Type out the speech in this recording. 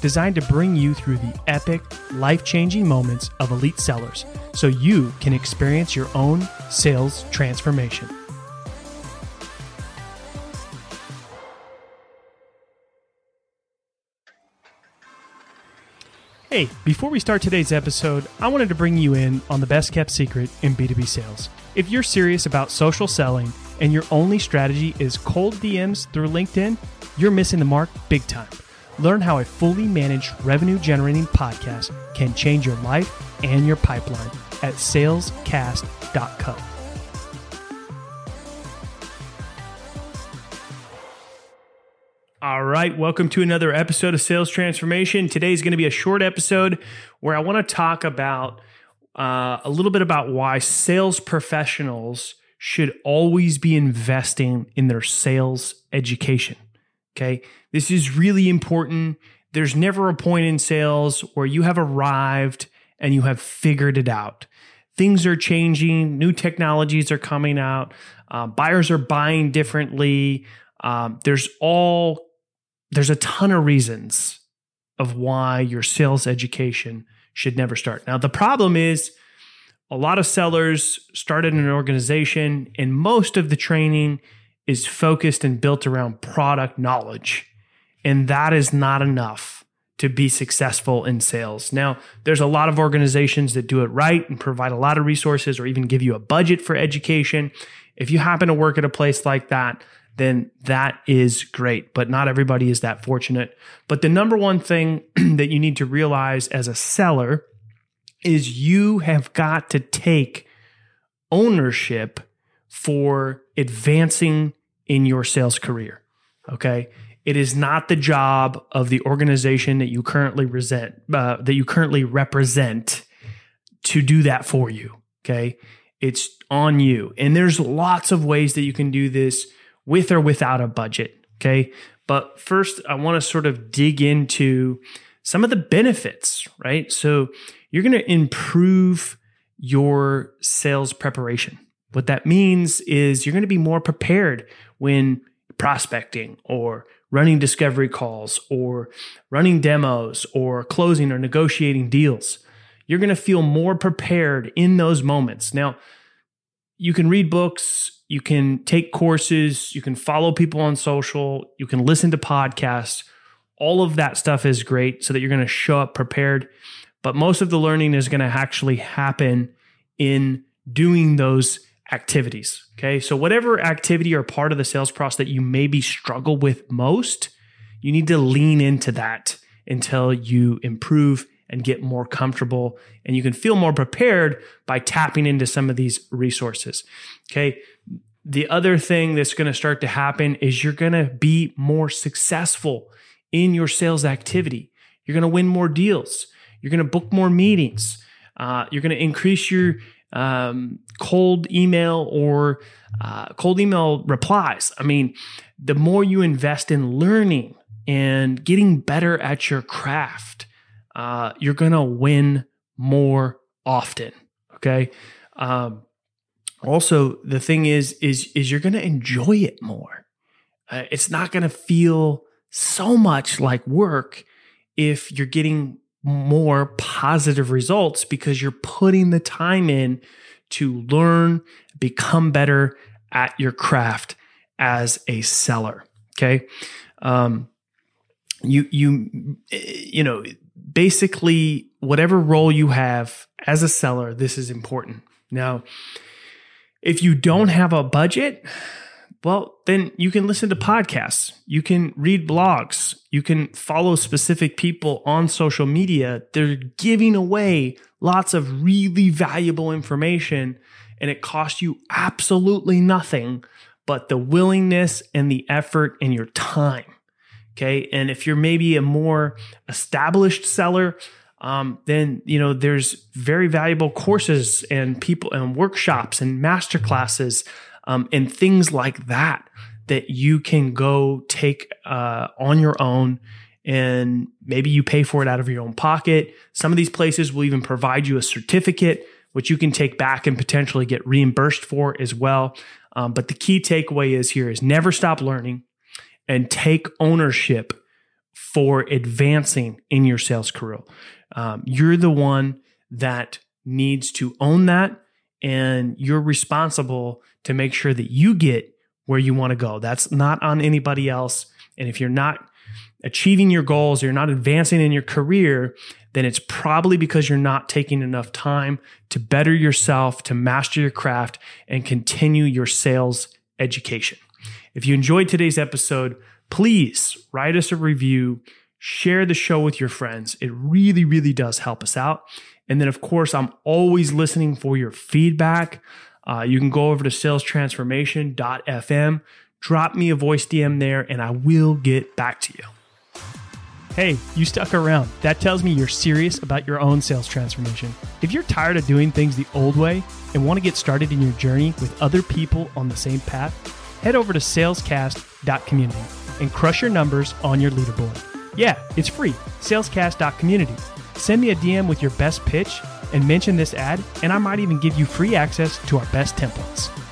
designed to bring you through the epic, life-changing moments of elite sellers so you can experience your own sales transformation. Hey, before we start today's episode, I wanted to bring you in on the best-kept secret in B2B sales. If you're serious about social selling and your only strategy is cold DMs through LinkedIn, you're missing the mark big time. Learn how a fully managed revenue-generating podcast can change your life and your pipeline at salescast.co. All right, welcome to another episode of Sales Transformation. Today's going to be a short episode where I want to talk about a little bit about why sales professionals should always be investing in their sales education. Okay, this is really important. There's never a point in sales where you have arrived and you have figured it out. Things are changing. New technologies are coming out. Buyers are buying differently. There's a ton of reasons of why your sales education should never start. Now, the problem is a lot of sellers started in an organization and most of the training is focused and built around product knowledge. And that is not enough to be successful in sales. Now, there's a lot of organizations that do it right and provide a lot of resources or even give you a budget for education. If you happen to work at a place like that, then that is great, but not everybody is that fortunate. But the number one thing that you need to realize as a seller is you have got to take ownership for advancing in your sales career, okay? It is not the job of the organization that you currently represent to do that for you, okay? It's on you. And there's lots of ways that you can do this with or without a budget, okay? But first, I want to sort of dig into some of the benefits, right? So you're going to improve your sales preparation. What that means is you're going to be more prepared when prospecting or running discovery calls or running demos or closing or negotiating deals. You're going to feel more prepared in those moments. Now, you can read books, you can take courses, you can follow people on social, you can listen to podcasts. All of that stuff is great so that you're going to show up prepared. But most of the learning is going to actually happen in doing those activities, okay? So whatever activity or part of the sales process that you maybe struggle with most, you need to lean into that until you improve and get more comfortable. And you can feel more prepared by tapping into some of these resources, okay? The other thing that's going to start to happen is you're going to be more successful in your sales activity. You're going to win more deals. You're going to book more meetings. You're going to increase your cold email or cold email replies. I mean, the more you invest in learning and getting better at your craft, you're going to win more often. Okay. Also, the thing is you're going to enjoy it more. It's not going to feel so much like work if you're getting more positive results because you're putting the time in to learn, become better at your craft as a seller. Okay. Basically whatever role you have as a seller, this is important. Now, if you don't have a budget, well, then you can listen to podcasts, you can read blogs, you can follow specific people on social media. They're giving away lots of really valuable information, and it costs you absolutely nothing but the willingness and the effort and your time. Okay. And if you're maybe a more established seller, then, you know, there's very valuable courses and people and workshops and masterclasses and things like that, that you can go take on your own, and maybe you pay for it out of your own pocket. Some of these places will even provide you a certificate, which you can take back and potentially get reimbursed for as well. But the key takeaway is here is never stop learning and take ownership for advancing in your sales career. You're the one that needs to own that, and you're responsible to make sure that you get where you want to go. That's not on anybody else. And if you're not achieving your goals, you're not advancing in your career, then it's probably because you're not taking enough time to better yourself, to master your craft, and continue your sales education. If you enjoyed today's episode, please write us a review, share the show with your friends. It really, really does help us out. And then, of course, I'm always listening for your feedback. You can go over to salestransformation.fm, drop me a voice DM there, and I will get back to you. Hey, you stuck around. That tells me you're serious about your own sales transformation. If you're tired of doing things the old way and want to get started in your journey with other people on the same path, head over to salescast.community and crush your numbers on your leaderboard. Yeah, it's free. salescast.community. Send me a DM with your best pitch and mention this ad, and I might even give you free access to our best templates.